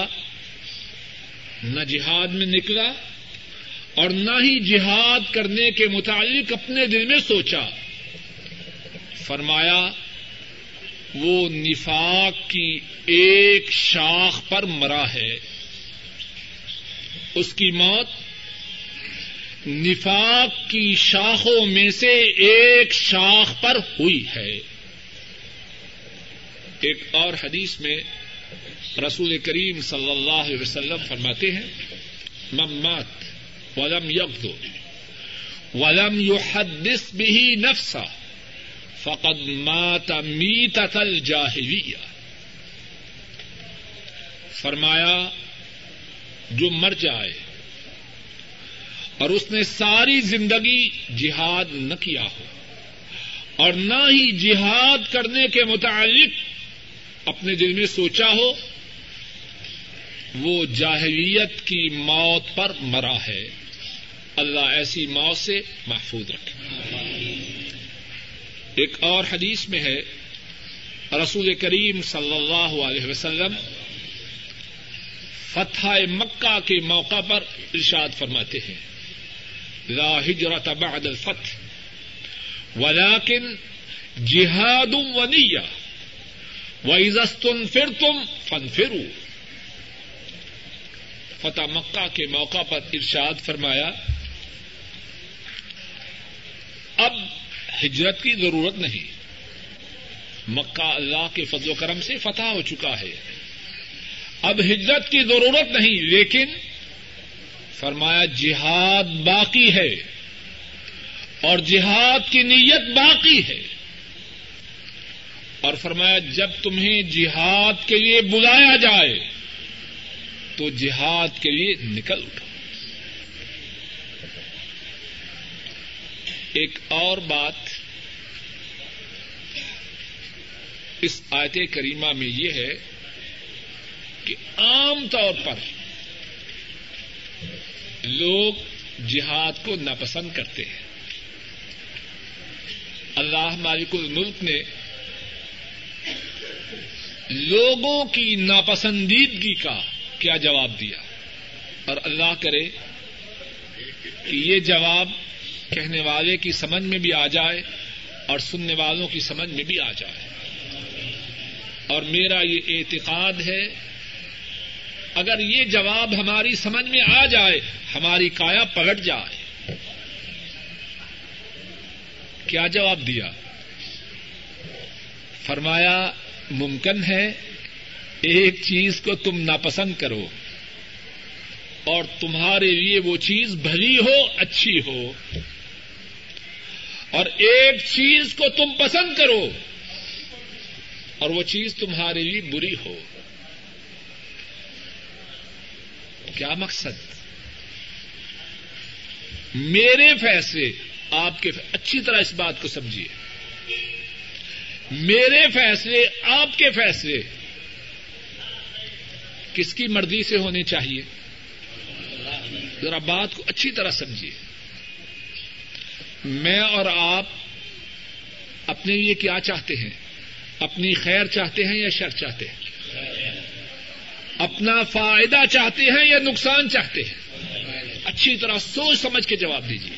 نہ جہاد میں نکلا اور نہ ہی جہاد کرنے کے متعلق اپنے دل میں سوچا, فرمایا وہ نفاق کی ایک شاخ پر مرا ہے. اس کی موت نفاق کی شاخوں میں سے ایک شاخ پر ہوئی ہے. ایک اور حدیث میں رسول کریم صلی اللہ علیہ وسلم فرماتے ہیں من مات ولم یغزو ولم یحدث به نفسہ فقد مات میتۃ الجاہلیہ. فرمایا جو مر جائے اور اس نے ساری زندگی جہاد نہ کیا ہو اور نہ ہی جہاد کرنے کے متعلق اپنے دل میں سوچا ہو وہ جاہلیت کی موت پر مرا ہے. اللہ ایسی موت سے محفوظ رکھے. ایک اور حدیث میں ہے رسول کریم صلی اللہ علیہ وسلم فتح مکہ کے موقع پر ارشاد فرماتے ہیں لا ہجرۃ بعد الفتح ولیکن جہاد و نیہ وإذا استنفرتم فانفروا. فتح مکہ کے موقع پر ارشاد فرمایا اب ہجرت کی ضرورت نہیں, مکہ اللہ کے فضل و کرم سے فتح ہو چکا ہے, اب ہجرت کی ضرورت نہیں, لیکن فرمایا جہاد باقی ہے اور جہاد کی نیت باقی ہے. اور فرمایا جب تمہیں جہاد کے لیے بلایا جائے تو جہاد کے لیے نکل اٹھو. ایک اور بات اس آیت کریمہ میں یہ ہے کہ عام طور پر لوگ جہاد کو ناپسند کرتے ہیں. اللہ مالک الملک نے لوگوں کی ناپسندیدگی کا کیا جواب دیا, اور اللہ کرے کہ یہ جواب کہنے والے کی سمجھ میں بھی آ جائے اور سننے والوں کی سمجھ میں بھی آ جائے. اور میرا یہ اعتقاد ہے اگر یہ جواب ہماری سمجھ میں آ جائے ہماری کایا پلٹ جائے. کیا جواب دیا؟ فرمایا ممکن ہے ایک چیز کو تم ناپسند کرو اور تمہارے لیے وہ چیز بھلی ہو اچھی ہو, اور ایک چیز کو تم پسند کرو اور وہ چیز تمہارے لیے بری ہو. کیا مقصد؟ میرے فیصلے آپ کے فیصلے, اچھی طرح اس بات کو سمجھیے, میرے فیصلے آپ کے فیصلے کس کی مرضی سے ہونے چاہیے؟ ذرا بات کو اچھی طرح سمجھیے. میں اور آپ اپنے لیے کیا چاہتے ہیں؟ اپنی خیر چاہتے ہیں یا شر چاہتے ہیں؟ اپنا فائدہ چاہتے ہیں یا نقصان چاہتے ہیں؟ اچھی طرح سوچ سمجھ کے جواب دیجیے.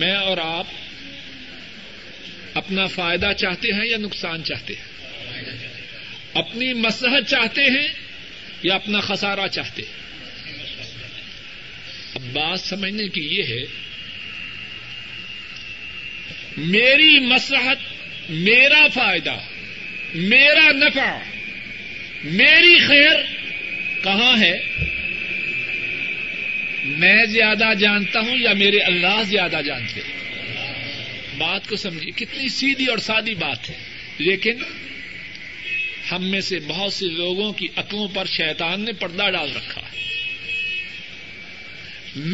میں اور آپ اپنا فائدہ چاہتے ہیں یا نقصان چاہتے ہیں؟ اپنی مصلحت چاہتے ہیں یا اپنا خسارہ چاہتے ہیں؟ اب بات سمجھنے کی یہ ہے میری مصلحت, میرا فائدہ, میرا نفع, میری خیر کہاں ہے؟ میں زیادہ جانتا ہوں یا میرے اللہ زیادہ جانتے ہیں؟ بات کو سمجھیے, کتنی سیدھی اور سادی بات ہے, لیکن ہم میں سے بہت سے لوگوں کی عقلوں پر شیطان نے پردہ ڈال رکھا ہے.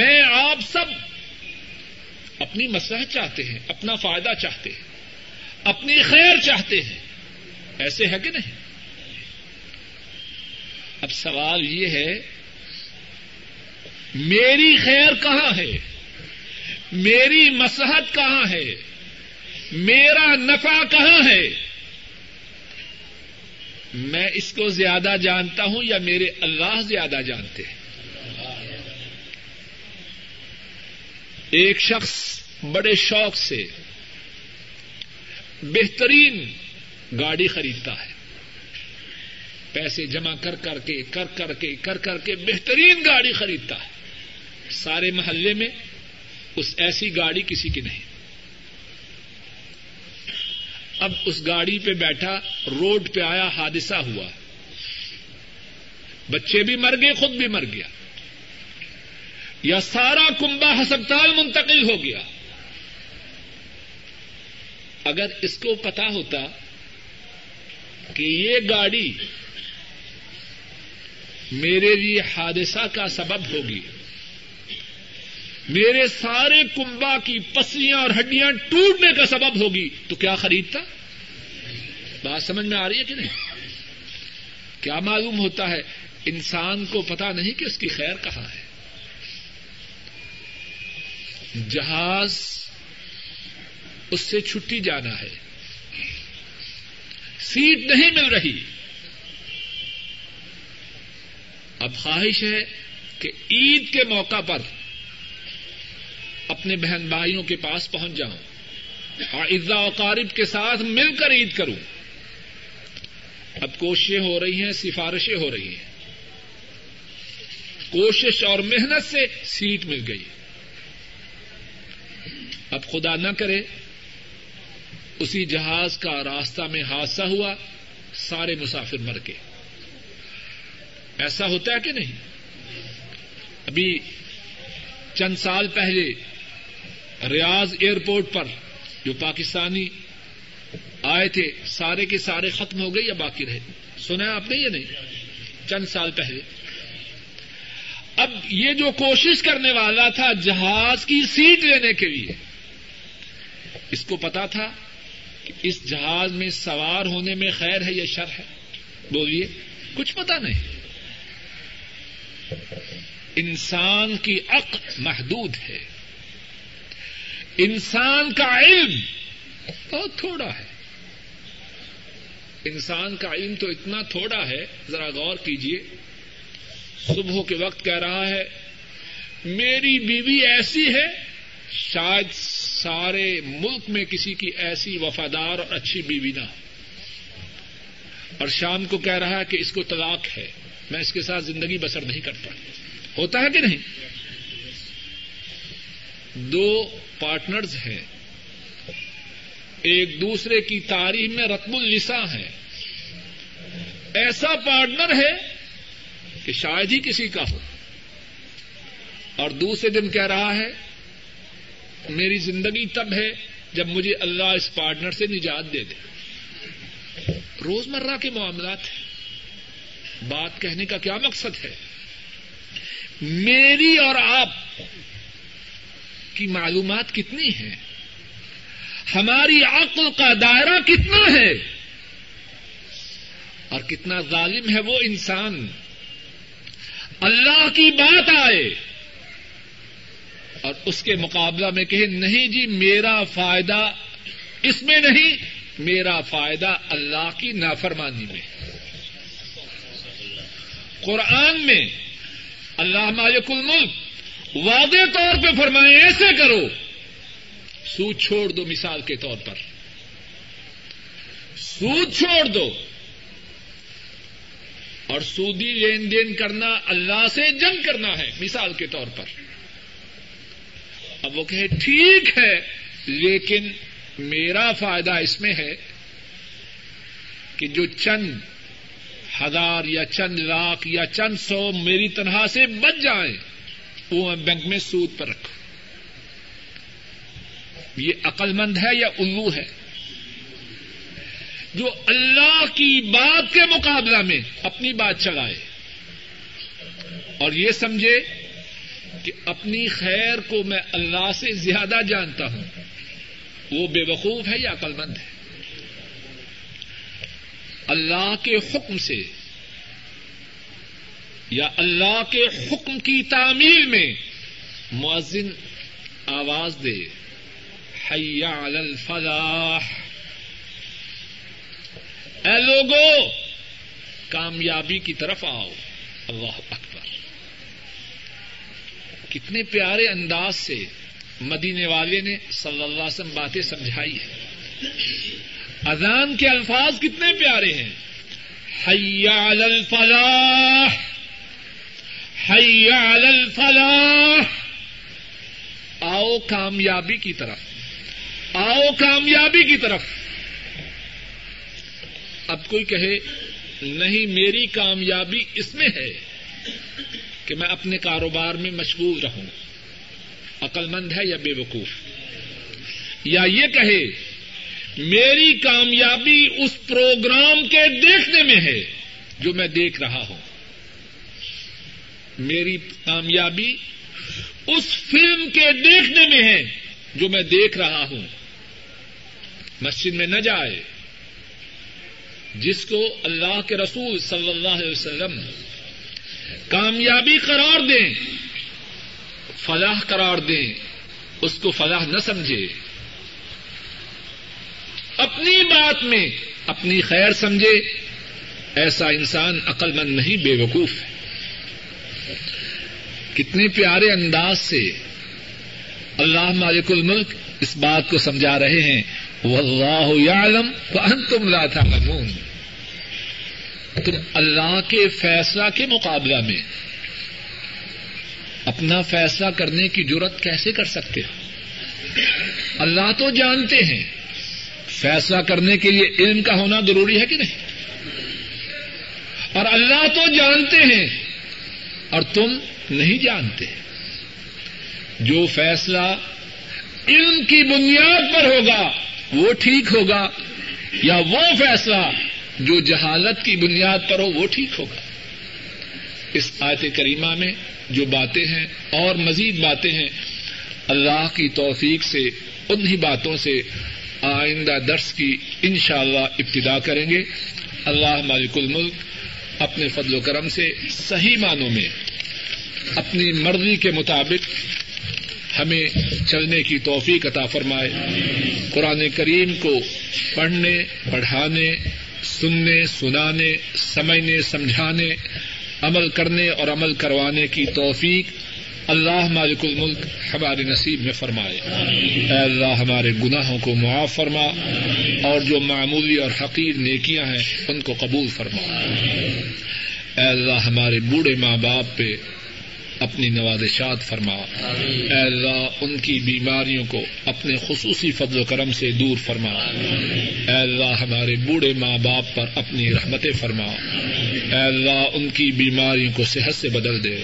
میں آپ سب اپنی مصلحت چاہتے ہیں, اپنا فائدہ چاہتے ہیں, اپنی خیر چاہتے ہیں, ایسے ہے کہ نہیں؟ اب سوال یہ ہے میری خیر کہاں ہے, میری مصلحت کہاں ہے, میرا نفع کہاں ہے؟ میں اس کو زیادہ جانتا ہوں یا میرے اللہ زیادہ جانتے ہیں؟ ایک شخص بڑے شوق سے بہترین گاڑی خریدتا ہے, پیسے جمع کر کر کے کر کر کے کر کر کے بہترین گاڑی خریدتا ہے. سارے محلے میں اس ایسی گاڑی کسی کی نہیں. اب اس گاڑی پہ بیٹھا, روڈ پہ آیا, حادثہ ہوا, بچے بھی مر گئے, خود بھی مر گیا, یا سارا کنبہ ہسپتال منتقل ہو گیا. اگر اس کو پتا ہوتا کہ یہ گاڑی میرے لیے حادثہ کا سبب ہوگی, میرے سارے کنبہ کی پسلیاں اور ہڈیاں ٹوٹنے کا سبب ہوگی, تو کیا خریدتا؟ بات سمجھ میں آ رہی ہے کہ نہیں؟ کیا معلوم ہوتا ہے انسان کو پتا نہیں کہ اس کی خیر کہاں ہے. جہاز اس سے چھٹی جانا ہے, سیٹ نہیں مل رہی, اب خواہش ہے کہ عید کے موقع پر اپنے بہن بھائیوں کے پاس پہنچ جاؤں اور اعزا و اقارب کے ساتھ مل کر عید کروں. اب کوششیں ہو رہی ہیں, سفارشیں ہو رہی ہیں, کوشش اور محنت سے سیٹ مل گئی. اب خدا نہ کرے اسی جہاز کا راستہ میں حادثہ ہوا, سارے مسافر مر گئے. ایسا ہوتا ہے کہ نہیں؟ ابھی چند سال پہلے ریاض ایئرپورٹ پر جو پاکستانی آئے تھے سارے کے سارے ختم ہو گئے یا باقی رہے, سنا ہے آپ نے یا نہیں؟ چند سال پہلے. اب یہ جو کوشش کرنے والا تھا جہاز کی سیٹ لینے کے لیے, اس کو پتا تھا کہ اس جہاز میں سوار ہونے میں خیر ہے یا شر ہے؟ بولیے، کچھ پتہ نہیں. انسان کی عقل محدود ہے، انسان کا علم بہت تھوڑا ہے. انسان کا علم تو اتنا تھوڑا ہے، ذرا غور کیجیے، صبح کے وقت کہہ رہا ہے میری بیوی ایسی ہے، شاید سارے ملک میں کسی کی ایسی وفادار اور اچھی بیوی نہ ہو، اور شام کو کہہ رہا ہے کہ اس کو طلاق ہے، میں اس کے ساتھ زندگی بسر نہیں کرتا. ہوتا ہے کہ نہیں؟ دو پارٹنرز ہیں، ایک دوسرے کی تعریف میں رتب اللساں ہے. ایسا پارٹنر ہے کہ شاید ہی کسی کا ہو، اور دوسرے دن کہہ رہا ہے میری زندگی تب ہے جب مجھے اللہ اس پارٹنر سے نجات دے دے. روزمرہ کے معاملات ہیں. بات کہنے کا کیا مقصد ہے؟ میری اور آپ کی معلومات کتنی ہیں، ہماری عقل کا دائرہ کتنا ہے، اور کتنا ظالم ہے وہ انسان. اللہ کی بات آئے اور اس کے مقابلہ میں کہے نہیں جی میرا فائدہ اس میں نہیں، میرا فائدہ اللہ کی نافرمانی میں. قرآن میں اللہ مالک الملک واضح طور پہ فرمائے ایسے کرو، سود چھوڑ دو. مثال کے طور پر سود چھوڑ دو، اور سودی لین دین کرنا اللہ سے جنگ کرنا ہے مثال کے طور پر. اب وہ کہے ٹھیک ہے لیکن میرا فائدہ اس میں ہے کہ جو چند ہزار یا چند لاکھ یا چند سو میری تنہا سے بچ جائیں وہ میں بینک میں سود پر رکھوں. یہ عقل مند ہے یا الو ہے؟ جو اللہ کی بات کے مقابلہ میں اپنی بات چلائے اور یہ سمجھے کہ اپنی خیر کو میں اللہ سے زیادہ جانتا ہوں، وہ بے وقوف ہے یا عقل مند ہے؟ اللہ کے حکم سے یا اللہ کے حکم کی تعمیل میں مؤذن آواز دے حی علی الفلاح، اے لوگو کامیابی کی طرف آؤ. اللہ اکبر! کتنے پیارے انداز سے مدینے والے نے صلی اللہ علیہ وسلم باتیں سمجھائی ہیں. اذان کے الفاظ کتنے پیارے ہیں، حی علی الفلاح، حی علی الفلاح، آؤ کامیابی کی طرف، آؤ کامیابی کی طرف. اب کوئی کہے نہیں میری کامیابی اس میں ہے کہ میں اپنے کاروبار میں مشغول رہوں، عقل مند ہے یا بے وقوف؟ یا یہ کہے میری کامیابی اس پروگرام کے دیکھنے میں ہے جو میں دیکھ رہا ہوں، میری کامیابی اس فلم کے دیکھنے میں ہے جو میں دیکھ رہا ہوں. مسجد میں نہ جائے، جس کو اللہ کے رسول صلی اللہ علیہ وسلم کامیابی قرار دیں، فلاح قرار دیں، اس کو فلاح نہ سمجھے، اپنی بات میں اپنی خیر سمجھے. ایسا انسان عقل مند نہیں، بے وقوف ہے. کتنے پیارے انداز سے اللہ مالک الملک اس بات کو سمجھا رہے ہیں، واللہ یعلم وانتم لا تعلمون. تم اللہ کے فیصلہ کے مقابلہ میں اپنا فیصلہ کرنے کی جرأت کیسے کر سکتے ہو؟ اللہ تو جانتے ہیں. فیصلہ کرنے کے لیے علم کا ہونا ضروری ہے کہ نہیں؟ اور اللہ تو جانتے ہیں اور تم نہیں جانتے. جو فیصلہ علم کی بنیاد پر ہوگا وہ ٹھیک ہوگا، یا وہ فیصلہ جو جہالت کی بنیاد پر ہو وہ ٹھیک ہوگا؟ اس آیت کریمہ میں جو باتیں ہیں اور مزید باتیں ہیں، اللہ کی توفیق سے انہی باتوں سے آئندہ درس کی انشاءاللہ ابتدا کریں گے. اللہ مالک الملک اپنے فضل و کرم سے صحیح معنوں میں اپنی مرضی کے مطابق ہمیں چلنے کی توفیق عطا فرمائے. قرآن کریم کو پڑھنے پڑھانے سننے سنانے سمجھنے سمجھانے عمل کرنے اور عمل کروانے کی توفیق اللہ مالک الملک ہمارے نصیب میں فرمائے. اے اللہ ہمارے گناہوں کو معاف فرما اور جو معمولی اور حقیر نیکیاں ہیں ان کو قبول فرما. اے اللہ ہمارے بوڑھے ماں باپ پہ اپنی نوازشات فرما. اے اللہ ان کی بیماریوں کو اپنے خصوصی فضل و کرم سے دور فرما. اے اللہ ہمارے بوڑھے ماں باپ پر اپنی رحمتیں فرما. اے اللہ ان کی بیماریوں کو صحت سے بدل دے.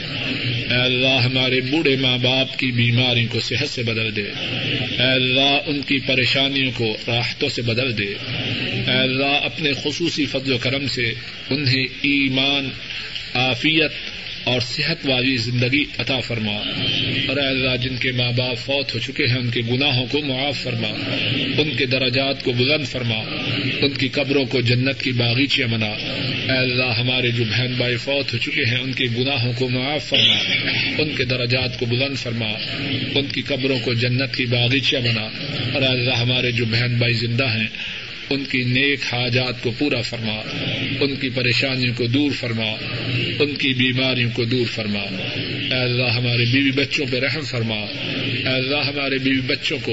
اے اللہ ہمارے بوڑھے ماں باپ کی بیماریوں کو صحت سے بدل دے. اے اللہ ان کی پریشانیوں کو راحتوں سے بدل دے. اے اللہ اپنے خصوصی فضل و کرم سے انہیں ایمان عافیت اور صحت والی زندگی عطا فرما. اور اے اللہ جن کے ماں باپ فوت ہو چکے ہیں ان کے گناہوں کو معاف فرما, ان کے درجات کو بلند فرما, ان کی قبروں کو جنت کی باغیچیاں بنا. اے اللہ ہمارے جو بہن بھائی فوت ہو چکے ہیں ان کے گناہوں کو معاف فرما, ان کے درجات کو بلند فرما, ان کی قبروں کو جنت کی باغیچیاں بنا. اور اے اللہ ہمارے جو بہن بھائی زندہ ہیں ان کی نیک حاجات کو پورا فرما, ان کی پریشانیوں کو دور فرما, ان کی بیماریوں کو دور فرما. اے اللہ ہمارے بیوی بچوں پہ رحم فرما. اے اللہ ہمارے بیوی بچوں کو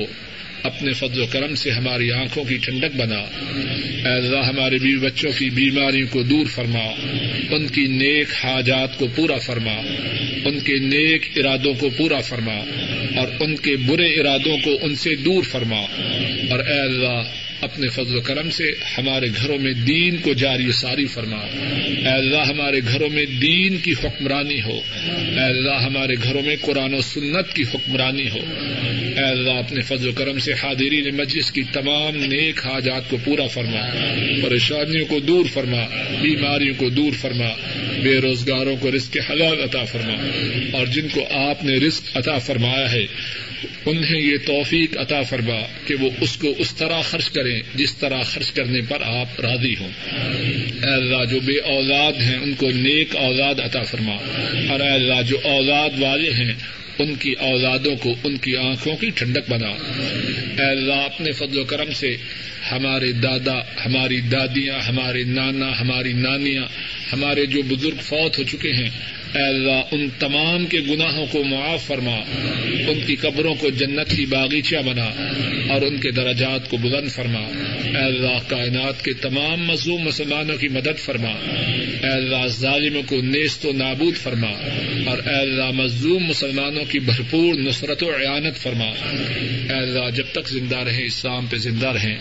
اپنے فضل و کرم سے ہماری آنکھوں کی ٹھنڈک بنا. اے اللہ ہمارے بیوی بچوں کی بیماریوں کو دور فرما, ان کی نیک حاجات کو پورا فرما, ان کے نیک ارادوں کو پورا فرما اور ان کے برے ارادوں کو ان سے دور فرما. اور اے اللہ اپنے فضل و کرم سے ہمارے گھروں میں دین کو جاری و ساری فرما. اے اللہ ہمارے گھروں میں دین کی حکمرانی ہو. اے اللہ ہمارے گھروں میں قرآن و سنت کی حکمرانی ہو. اے اللہ اپنے فضل و کرم سے حاضرین مجلس کی تمام نیک حاجات کو پورا فرما, پریشانیوں کو دور فرما, بیماریوں کو دور فرما, بے روزگاروں کو رزق حلال عطا فرما. اور جن کو آپ نے رزق عطا فرمایا ہے انہیں یہ توفیق عطا فرما کہ وہ اس کو اس طرح خرچ کریں جس طرح خرچ کرنے پر آپ راضی ہوں. اے اللہ جو بے اولاد ہیں ان کو نیک اولاد عطا فرما, اور اے اللہ جو اولاد والے ہیں ان کی اولادوں کو ان کی آنکھوں کی ٹھنڈک بنا. اے اللہ اپنے فضل و کرم سے ہمارے دادا, ہماری دادیاں, ہمارے نانا, ہماری نانیاں, ہمارے جو بزرگ فوت ہو چکے ہیں, اے اللہ ان تمام کے گناہوں کو معاف فرما, ان کی قبروں کو جنت کی باغیچہ بنا اور ان کے درجات کو بلند فرما. اے اللہ کائنات کے تمام مظلوم مسلمانوں کی مدد فرما. اے اللہ ظالموں کو نیست و نابود فرما, اور اے اللہ مظلوم مسلمانوں کی بھرپور نصرت و اعانت فرما. اے اللہ جب تک زندہ رہیں اسلام پہ زندہ رہیں,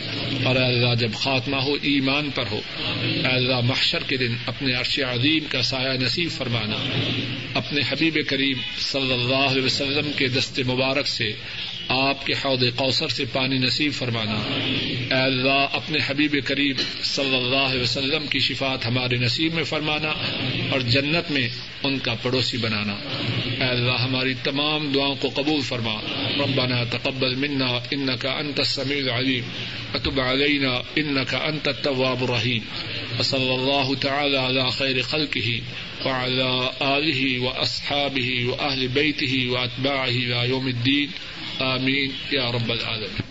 اور اے اللہ جب خاتمہ ہو ایمان پر ہو. اے اللہ محشر کے دن اپنے عرش عظیم کا سایہ نصیب فرمانا. اپنے حبیب کریم صلی اللہ علیہ وسلم کے دست مبارک سے آپ کے حوض کوثر سے پانی نصیب فرمانا. اے اللہ اپنے حبیب کریم صلی اللہ علیہ وسلم کی شفاعت ہمارے نصیب میں فرمانا اور جنت میں ان کا پڑوسی بنانا. اے اللہ ہماری تمام دعاؤں کو قبول فرما. ربنا تقبل منا انك انت السميع العليم وتب علينا انك انت التواب الرحيم. وصلى الله تعالى على خير خلقه وعلى آله وأصحابه وأهل بيته وأتباعه إلى يوم الدين آمين يا رب العالمين.